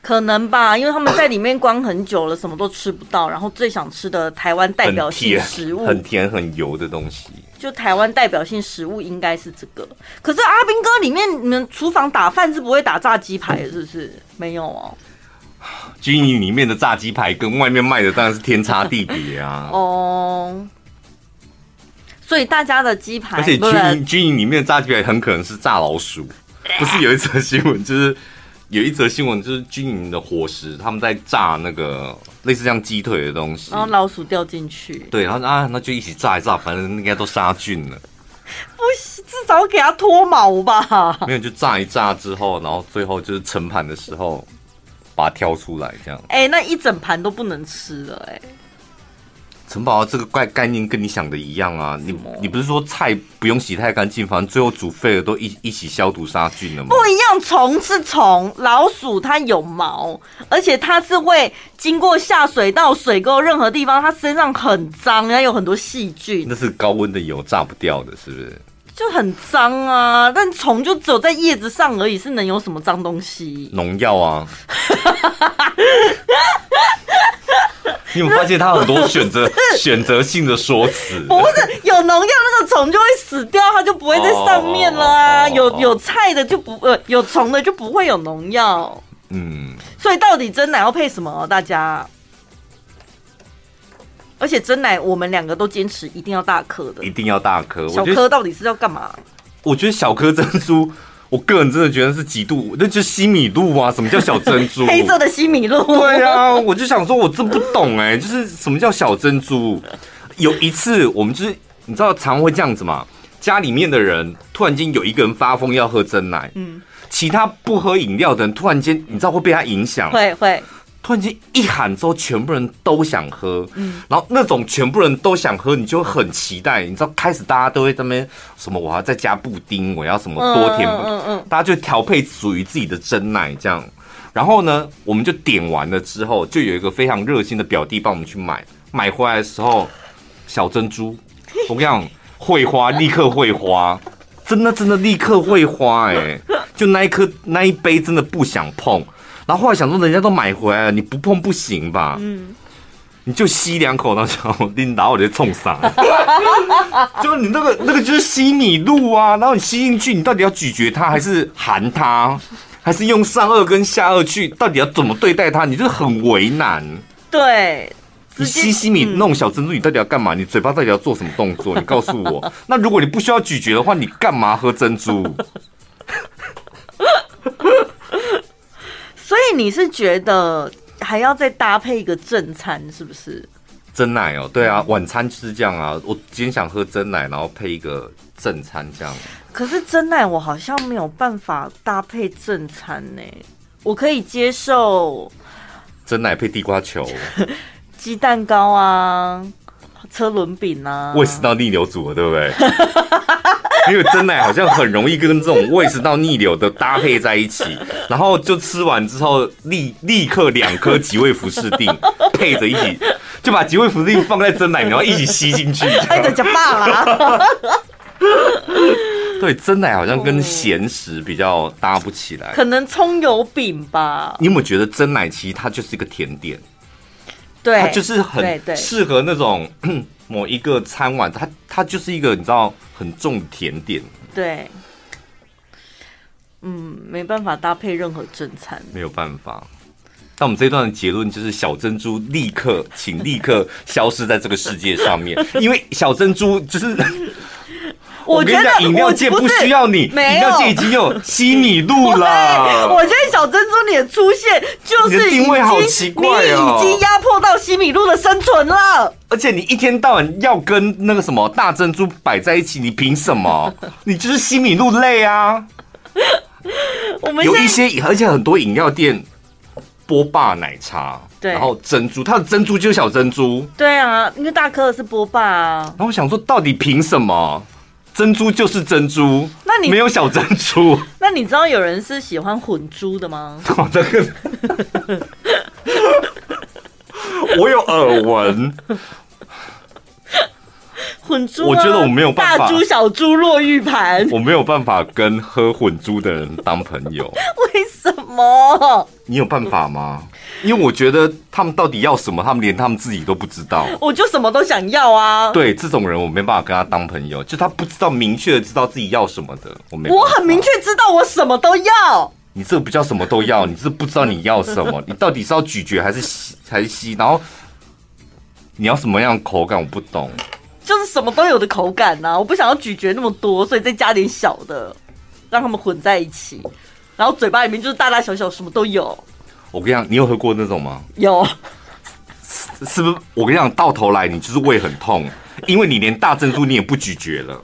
可能吧，因为他们在里面关很久了，什么都吃不到，然后最想吃的台湾代表性食物，很甜很油的东西。就台湾代表性食物应该是这个。可是阿兵哥里面，你们厨房打饭是不会打炸鸡排的，是不是？没有哦。军营里面的炸鸡排跟外面卖的当然是天差地别啊。哦。所以大家的鸡排，而且军营军营里面的炸鸡排很可能是炸老鼠。不是有一则新闻，就是有一则新闻，就是军营的伙食，他们在炸那个类似像鸡腿的东西，然后老鼠掉进去，对，然后啊，那就一起炸一炸，反正应该都杀菌了。不行，至少给它脱毛吧。没有，就炸一炸之后，然后最后就是盛盘的时候把它挑出来，这样。哎、欸，那一整盘都不能吃了、欸，哎。城堡这个概概念跟你想的一样啊，你你不是说菜不用洗太干净，反正最后煮沸了都一一起消毒杀菌了吗？不一样，虫是虫，老鼠它有毛，而且它是会经过下水道、水沟任何地方，它身上很脏，它有很多细菌。那是高温的油炸不掉的，是不是？就很脏啊，但虫就只有在叶子上而已，是能有什么脏东西？农药啊！你有没有发现他很多选择选择性的说辞？不是有农药那个虫就会死掉，它就不会在上面了啊。Oh, oh, oh, oh, oh. 有有菜的就不呃有虫的就不会有农药。嗯，所以到底真奶要配什么、哦？大家？而且真奶，我们两个都坚持一定要大颗的，一定要大颗。小颗到底是要干嘛？我觉得小颗珍珠，我个人真的觉得是极度，那就是西米露啊！什么叫小珍珠？黑色的西米露。对啊，我就想说，我真不懂哎、欸，就是什么叫小珍珠？有一次，我们就是你知道，常会这样子嘛，家里面的人突然间有一个人发疯要喝真奶，嗯，其他不喝饮料的人突然间，你知道会被他影响，会会。突然间一喊之后，全部人都想喝，嗯，然后那种全部人都想喝，你就很期待，你知道，开始大家都会在那边什么，我要再加布丁，我要什么多甜，嗯嗯嗯、大家就调配属于自己的真奶这样。然后呢，我们就点完了之后，就有一个非常热心的表弟帮我们去买，买回来的时候，小珍珠，我跟你讲，会花，立刻会花，真的真的立刻会花、欸，哎，就那一颗那一杯真的不想碰。然后后来想说，人家都买回来了，你不碰不行吧？嗯，你就吸两口，然后我拎，然后我就冲上，就是你那个那个就是吸米露啊，然后你吸进去，你到底要咀嚼它，还是含它，还是用上颚跟下颚去，到底要怎么对待它？你就是很为难。对。你吸吸米弄小珍珠，你到底要干嘛？你嘴巴到底要做什么动作？你告诉我。那如果你不需要咀嚼的话，你干嘛喝珍珠？所以你是觉得还要再搭配一个正餐，是不是？珍奶哦，对啊，晚餐就是这样啊。我今天想喝珍奶，然后配一个正餐这样。可是珍奶我好像没有办法搭配正餐呢、欸。我可以接受珍奶配地瓜球。鸡蛋糕啊，车轮饼啊，胃食道逆流组了，对不对？因为珍奶好像很容易跟这种胃食道逆流的搭配在一起，然后就吃完之后立立刻两颗吉味福士定配着一起，就把吉味福士定放在珍奶，然后一起吸进去。哎，这讲罢了。对，珍奶好像跟咸食比较搭不起来，可能葱油饼吧。你有没有觉得珍奶其实它就是一个甜点？它就是很适合那种某一个餐碗，它它就是一个你知道很重的甜点。对，嗯，没办法搭配任何正餐，没有办法。那我们这一段的结论就是：小珍珠立刻，请立刻消失在这个世界上面，因为小珍珠就是。我觉得饮料界不需要你，饮料界已经有西米露了。我觉得小珍珠你的出现就是已经，你的定位好奇怪哦，你已经压迫到西米露的生存了。而且你一天到晚要跟那个什么大珍珠摆在一起，你凭什么？你就是西米露类啊。我们有一些，而且很多饮料店。波霸奶茶，然后珍珠，它的珍珠就是小珍珠。对啊，因为大颗的是波霸啊。然后我想说，到底凭什么？珍珠就是珍珠，那你没有小珍珠。那你知道有人是喜欢混珠的吗？我有耳闻。混珠、啊，我觉得我没有办法。大珠小珠落玉盘，我没有办法跟喝混珠的人当朋友。为什么？你有办法吗？因为我觉得他们到底要什么，他们连他们自己都不知道。我就什么都想要啊。对，这种人我没办法跟他当朋友，就他不知道明确的知道自己要什么的，我没办法。我很明确知道我什么都要。你这个不叫什么都要，你是不知道你要什么，你到底是要咀嚼还是吸，还是吸？然后你要什么样的口感，我不懂。就是什么都有的口感啊，我不想要咀嚼那么多，所以再加点小的，让他们混在一起，然后嘴巴里面就是大大小小什么都有。我跟你讲，你有喝过那种吗？有，是是不是？我跟你讲，到头来你就是胃很痛，因为你连大珍珠你也不咀嚼了，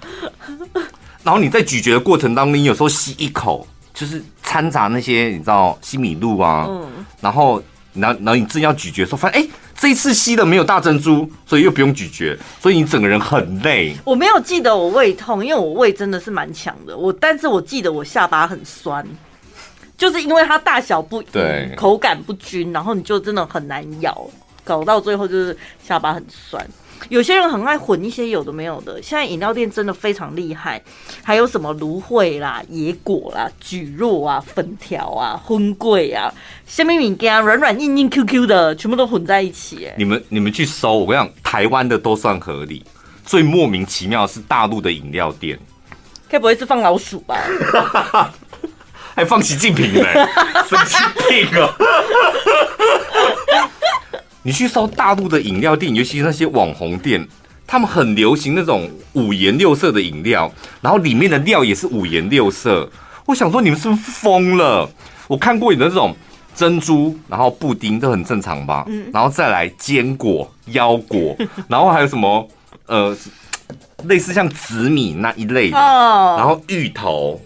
然后你在咀嚼的过程当中，你有时候吸一口，就是掺杂那些你知道西米露啊，嗯、然后然后然后你正要咀嚼的时候，发现哎。欸这一次吸的没有大珍珠，所以又不用咀嚼，所以你整个人很累。我没有记得我胃痛，因为我胃真的是蛮强的。我但是我记得我下巴很酸，就是因为它大小不一，口感不均，然后你就真的很难咬，搞到最后就是下巴很酸。有些人很爱混一些有的没有的，现在饮料店真的非常厉害，还有什么芦荟啦、野果啦、蒟蒻啊、粉条啊、荤桂啊、虾米米羹啊，软软硬硬 Q Q 的，全部都混在一起、欸。你们你们去搜，我跟你讲，台湾的都算合理，最莫名其妙的是大陆的饮料店，该不会是放老鼠吧？还放习近平呢、欸，神经病哦！你去搜大陆的饮料店，尤其是那些网红店，他们很流行那种五颜六色的饮料，然后里面的料也是五颜六色。我想说，你们是不是疯了？我看过有那种珍珠，然后布丁，这很正常吧？嗯、然后再来坚果、腰果，然后还有什么呃，类似像紫米那一类的，哦、然后芋头，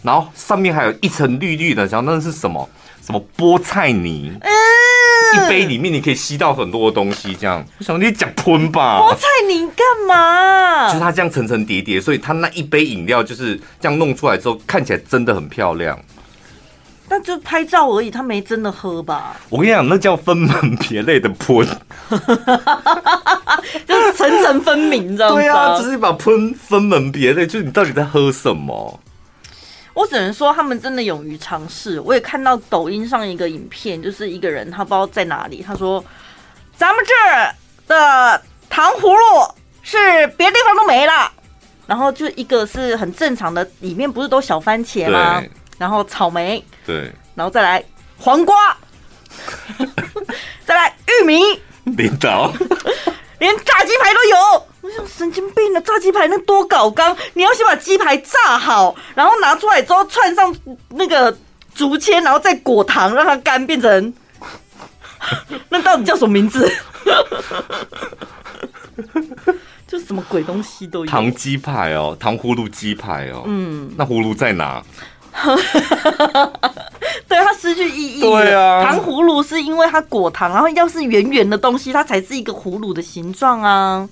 然后上面还有一层绿绿的，然后那是什么？什么菠菜泥？嗯一杯里面你可以吸到很多的东西，这样。我想你讲喷吧。菠菜泥干嘛？就是它这样层层叠叠，所以它那一杯饮料就是这样弄出来之后，看起来真的很漂亮。但就拍照而已，他没真的喝吧？我跟你讲，那叫分门别类的喷，就是层层分明，这样。对啊，只是把喷分门别类，就是你到底在喝什么？我只能说，他们真的勇于尝试。我也看到抖音上一个影片，就是一个人他不知道在哪里，他说咱们这的糖葫芦是别的地方都没了。然后就一个是很正常的，里面不是都小番茄吗？然后草莓，对，然后再来黄瓜，再来玉米，领导，连炸鸡排都有。我想神经病了，炸鸡排能多搞刚？你要先把鸡排炸好，然后拿出来之后串上那个竹签，然后再裹糖让它干，变成那到底叫什么名字？就什么鬼东西都有，糖鸡排哦，糖葫芦鸡排哦，嗯，那葫芦在哪？对，它失去意义了。对啊，糖葫芦是因为它裹糖，然后要是圆圆的东西，它才是一个葫芦的形状啊。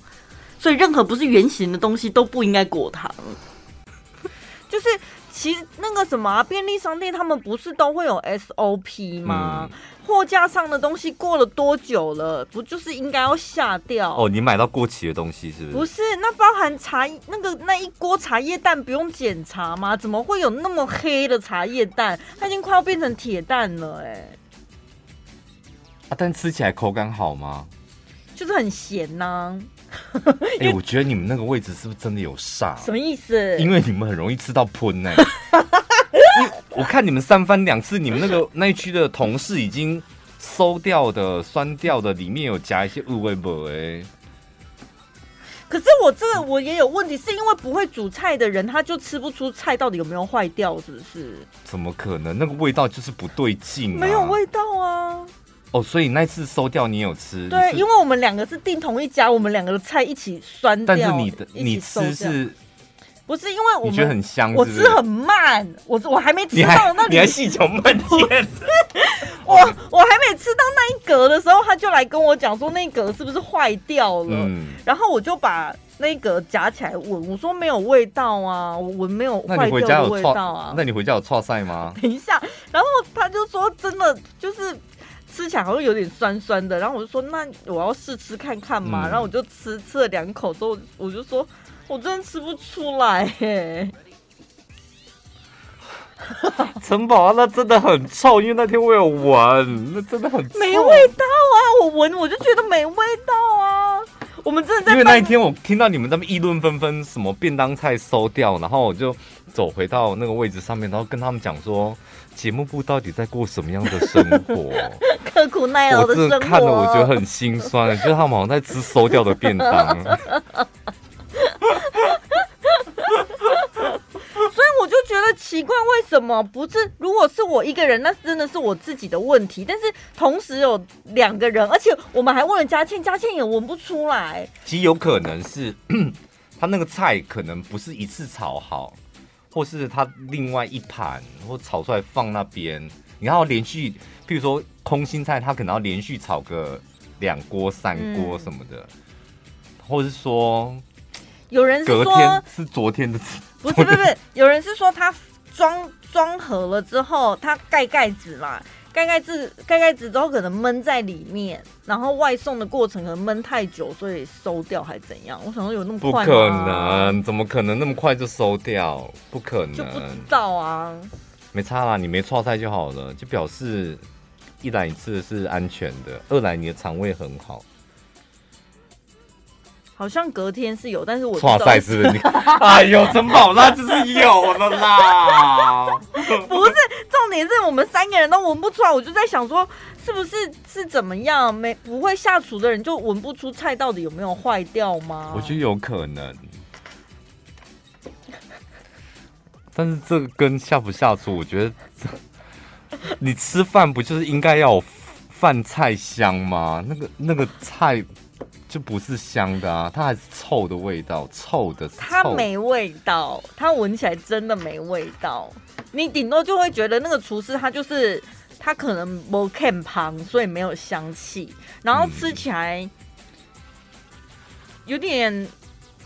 所以任何不是圆形的东西都不应该裹糖。就是其实那个什么、啊、便利商店他们不是都会有 S O P 吗？嗯，货架上的东西过了多久了，不就是应该要下掉？哦，你买到过期的东西是不是？不是，那包含茶那个那一锅茶叶蛋不用检查吗？怎么会有那么黑的茶叶蛋？它已经快要变成铁蛋了哎、欸。啊，但吃起来口感好吗？就是很咸呐、啊。哎、欸，我觉得你们那个位置是不是真的有煞？什么意思？因为你们很容易吃到喷哎、欸。我看你们三番两次，你们那个那一区的同事已经馊掉的、酸掉的，里面有夹一些乌龟壳哎。可是我这个我也有问题，是因为不会煮菜的人，他就吃不出菜到底有没有坏掉，是不是？怎么可能？那个味道就是不对劲、啊，没有味道啊。哦，所以那次馊掉你有吃？对，因为我们两个是订同一家，我们两个的菜一起酸掉，但是你的你吃是。不是因为我们你觉得很香是不是，我吃很慢，我我还没吃到那里，你还细嚼慢咽。我我还没吃到那一格的时候，他就来跟我讲说那一格是不是坏掉了、嗯，然后我就把那一格夹起来闻，我说没有味道啊，我闻没有坏掉的味道啊。那你回家有剉赛吗？等一下，然后他就说真的就是。吃起来好像有点酸酸的，然后我就说那我要试吃看看嘛，嗯、然后我就吃吃了两口之后，我就说我真的吃不出来耶。城堡、啊、那真的很臭，因为那天我有闻，那真的很臭，没味道啊！我闻我就觉得没味道啊。我们真的在因为那一天我听到你们那么议论纷纷，什么便当菜收掉，然后我就走回到那个位置上面，然后跟他们讲说。节目部到底在过什么样的生活？刻苦耐劳的生活，我真的看了我觉得很心酸，就是他们好像在吃馊掉的便当。所以我就觉得奇怪，为什么不是？如果是我一个人，那真的是我自己的问题。但是同时有两个人，而且我们还问了佳倩，佳倩也闻不出来。其实有可能是他那个菜可能不是一次炒好。或是他另外一盘，或炒出来放那边，你要连续，譬如说空心菜，他可能要连续炒个两锅、三锅什么的，嗯、或是说，有人是说隔天是昨天的，不是不是不是，有人是说他装装盒了之后，他盖盖子啦，盖盖子盖盖子之后可能闷在里面，然后外送的过程可能闷太久，所以收掉还怎样？我想说有那么快吗？不可能，怎么可能那么快就收掉？不可能，就不知道啊。没差啦，你没剉赛就好了，就表示一来一次是安全的，二来你的肠胃很好。好像隔天是有，但是我剉赛是不是？哎呦，城堡那就是有了啦。不是，重点是我们三个人都闻不出来，我就在想说。是不是是怎么样？没不会下厨的人就闻不出菜到底有没有坏掉吗？我觉得有可能，但是这个跟下不下厨，我觉得你吃饭不就是应该要有饭菜香吗？那个那个菜就不是香的啊，它还是臭的味道，臭的。它没味道，它闻起来真的没味道。你顶多就会觉得那个厨师他就是。它可能没看旁，所以没有香气，然后吃起来有点，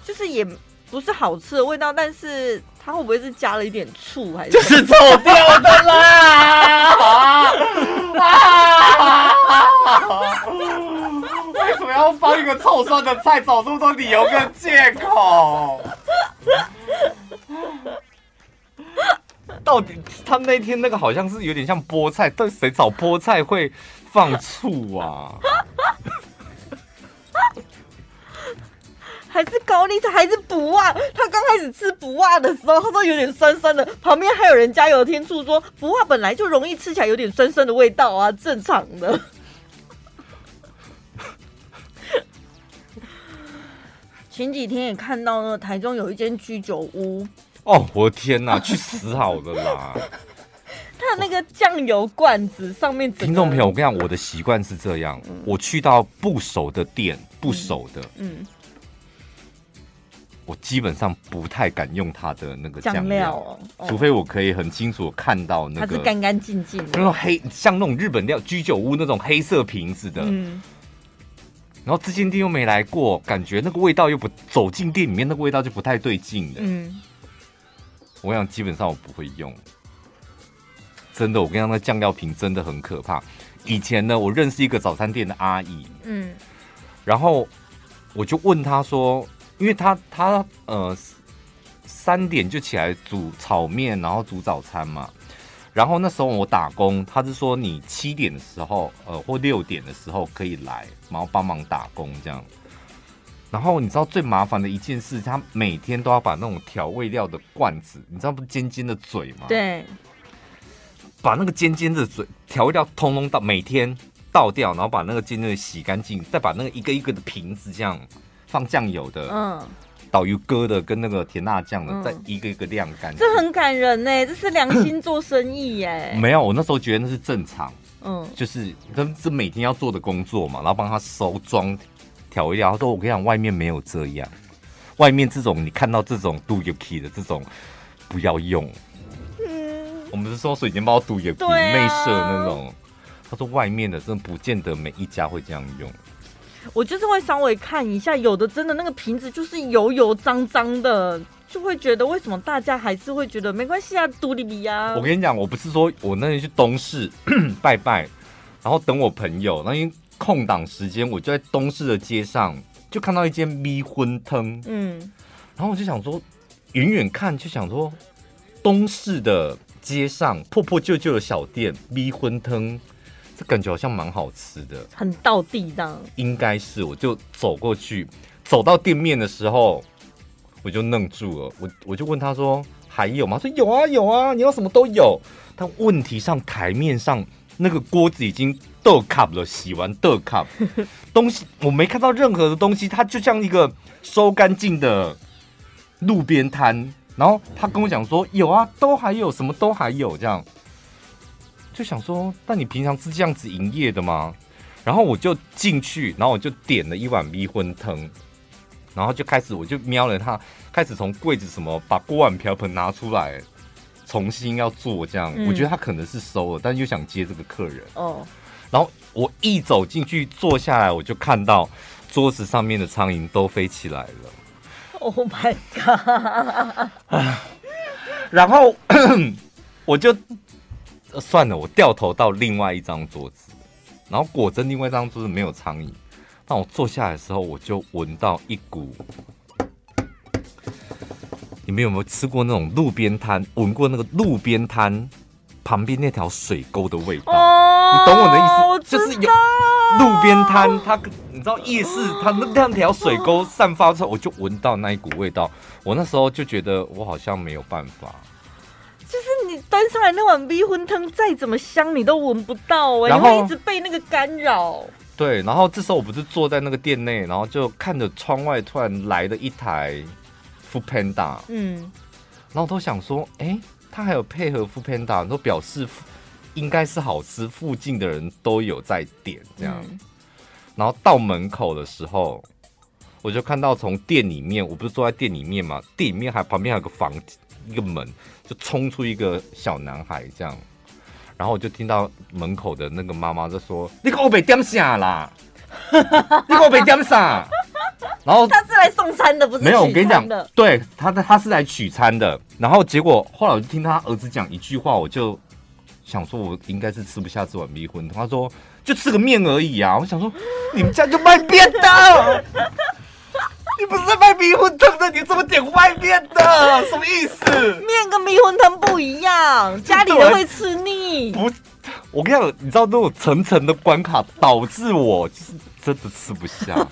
就是也不是好吃的味道，但是它会不会是加了一点醋还是？就是臭掉的啦！为什么要帮一个臭酸的菜找这么多理由跟借口？到底他那天那个好像是有点像菠菜，但谁炒菠菜会放醋啊？还是高丽菜还是不辣。他刚开始吃不辣的时候，他说有点酸酸的，旁边还有人加油添醋说不辣本来就容易吃起来有点酸酸的味道啊，正常的。前几天也看到呢，台中有一间居酒屋。哦，我的天哪，去死好了啦！它的那个酱油罐子上面，听众朋友，我跟你讲，我的习惯是这样、嗯：我去到不熟的店，不熟的，嗯，嗯我基本上不太敢用它的那个酱料，哦哦、除非我可以很清楚看到那个它是干干净净的，那种黑像那种日本料居酒屋那种黑色瓶子的，嗯。然后之前店又没来过，感觉那个味道又不走进店里面，那个味道就不太对劲了。嗯，我想基本上我不会用，真的，我跟你讲，那酱料瓶真的很可怕。以前呢，我认识一个早餐店的阿姨，嗯，然后我就问她说，因为她她呃三点就起来煮炒面，然后煮早餐嘛。然后那时候我打工，他是说你七点的时候，呃，或六点的时候可以来，然后帮忙打工这样。然后你知道最麻烦的一件事，他每天都要把那种调味料的罐子，你知道不是尖尖的嘴吗？对。把那个尖尖的嘴调味料通通倒，每天倒掉，然后把那个尖尖的洗干净，再把那个一个一个的瓶子这样放酱油的，嗯。导游哥的跟那个甜辣酱的，再一个一个晾干、嗯，这很感人呢、欸，这是良心做生意耶、欸。没有，我那时候觉得那是正常，嗯，就是他们这每天要做的工作嘛，然后帮他收装调味料。他说：“我跟你讲，外面没有这样，外面这种你看到这种do your key的这种不要用。”嗯，我们是说水煎包do your key内射那种。他说外面的真的不见得每一家会这样用。我就是会稍微看一下，有的真的那个瓶子就是油油脏脏的，就会觉得为什么大家还是会觉得没关系啊，独立比啊。我跟你讲，我不是说我那天去东市拜拜，然后等我朋友，那因为空档时间，我就在东市的街上就看到一间米荤汤，嗯，然后我就想说，远远看就想说，东市的街上破破旧旧的小店米荤汤。感觉好像蛮好吃的，很道地这样。应该是，我就走过去，走到店面的时候，我就愣住了。我我就问他说：“还有吗？”他说：“有啊，有啊，你要什么都有。”但问题上台面上那个锅子已经倒卡了，洗完倒卡东西，我没看到任何的东西，它就像一个收干净的路边摊。然后他跟我讲说：“有啊，都还有，什么都还有这样。”就想说，但你平常是这样子营业的吗？然后我就进去，然后我就点了一碗米粉汤，然后就开始我就瞄了他，开始从柜子什么把锅碗瓢盆拿出来，重新要做这样。嗯、我觉得他可能是收了，但又想接这个客人。哦。然后我一走进去坐下来，我就看到桌子上面的苍蝇都飞起来了。Oh my god！ 然后我就。算了，我掉头到另外一张桌子，然后果真另外一张桌子没有苍蝇。但我坐下来的时候，我就闻到一股，你们有没有吃过那种路边摊？闻过那个路边摊旁边那条水沟的味道？哦、你懂我的意思？就是有路边摊，它你知道夜市，它那条水沟散发出来，我就闻到那一股味道。我那时候就觉得我好像没有办法。就是你端上来那碗米粉汤再怎么香，你都闻不到哎、欸，你会一直被那个干扰。对，然后这时候我不是坐在那个店内，然后就看着窗外，突然来了一台 Foodpanda， 嗯，然后我都想说，哎、欸，他还有配合 Foodpanda， 都表示应该是好吃，附近的人都有在点这样。嗯、然后到门口的时候，我就看到从店里面，我不是坐在店里面嘛，店里面还旁边还有个房一个门。就冲出一个小男孩这样，然后我就听到门口的那个妈妈就说：“你给我被点啥啦？你给我被点啥？”然后他是来送餐的，不是取餐的？没有，我跟你讲，对他，他是来取餐的。然后结果后来我就听他儿子讲一句话，我就想说，我应该是吃不下这碗米粉。他说：“就吃个面而已啊。”我想说，你们家就卖便当。你不是在卖米粉汤的，你怎么点外面的？什么意思？面跟米粉汤不一样，家里人会吃腻。不，我跟你讲，你知道那种层层的关卡，导致我就是真的吃不下。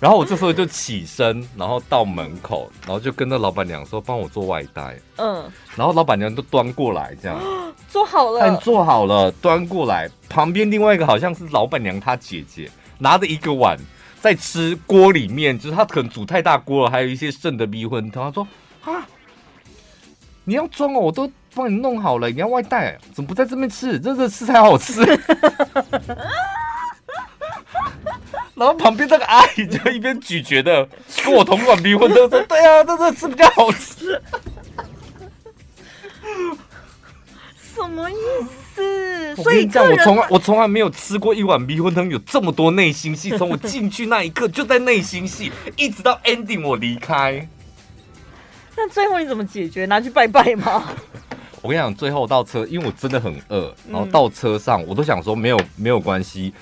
然后我这时候就起身，然后到门口，然后就跟那老板娘说帮我做外带。嗯，然后老板娘就端过来这样。做好了，嗯，做好了，端过来。旁边另外一个好像是老板娘她姐姐，拿着一个碗在吃锅里面，就是她可能煮太大锅了，还有一些剩的迷魂汤。她说啊，你要装哦，我都帮你弄好了，你要外带，怎么不在这边吃？这这吃才好吃。然后旁边那个阿姨就一边咀嚼的跟我同款迷魂汤说：“对啊，这这吃比较好吃。”什么意思？所以我从来我从来没有吃过一碗迷魂汤有这么多内心戏，从我进去那一刻就在内心戏，一直到 ending 我离开。那最后你怎么解决？拿去拜拜吗？我跟你讲，最后到车，因为我真的很饿，然后到车上、嗯、我都想说没有没有关系，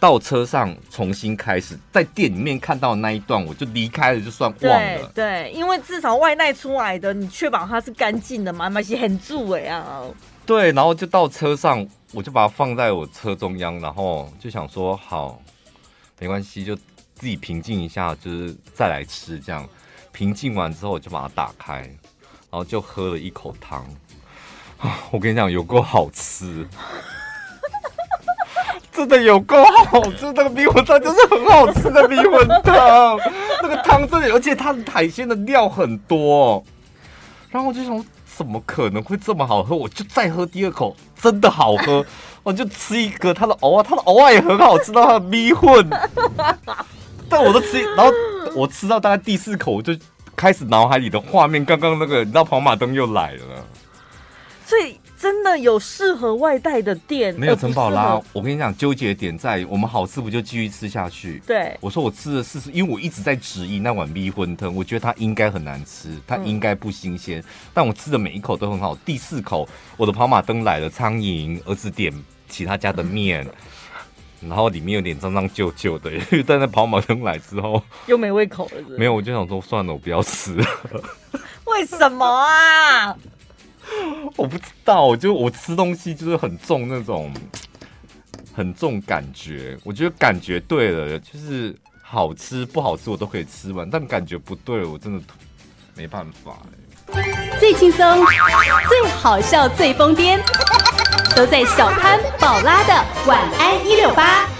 到车上重新开始，在店里面看到的那一段我就离开了，就算忘了。对，对，因为至少外带出来的，你确保它是干净的嘛，嘛是很注意啊。对，然后就到车上，我就把它放在我车中央，然后就想说好，没关系，就自己平静一下，就是再来吃这样。平静完之后，我就把它打开，然后就喝了一口汤。我跟你讲，有够好吃，真的有够好吃。那个迷魂汤就是很好吃的迷魂汤，那个汤真的，而且它的海鲜的料很多。然后我就想，怎么可能会这么好喝？我就再喝第二口，真的好喝。我就吃一个它的藕啊，它的藕啊也很好吃，它的迷魂。但我都吃，然后我吃到大概第四口，我就开始脑海里的画面，刚刚那个你知道跑马灯又来了。所以真的有适合外带的店，没有陈宝拉。我跟你讲，纠结点在我们好吃不就继续吃下去？对，我说我吃了四十，因为我一直在质疑那碗迷魂汤，我觉得它应该很难吃，它应该不新鲜、嗯。但我吃的每一口都很好。第四口，我的跑马灯来了，苍蝇，儿子点其他家的面，然后里面有点脏脏旧旧的，因为但在跑马灯来之后又没胃口了是不是。没有，我就想说算了，我不要吃了。为什么啊？我不知道，就我吃东西就是很重那种，很重感觉。我觉得感觉对了，就是好吃不好吃我都可以吃完，但感觉不对了，我真的没办法、欸。最轻松、最好笑、最疯癫，都在小潘宝拉的晚安一六八。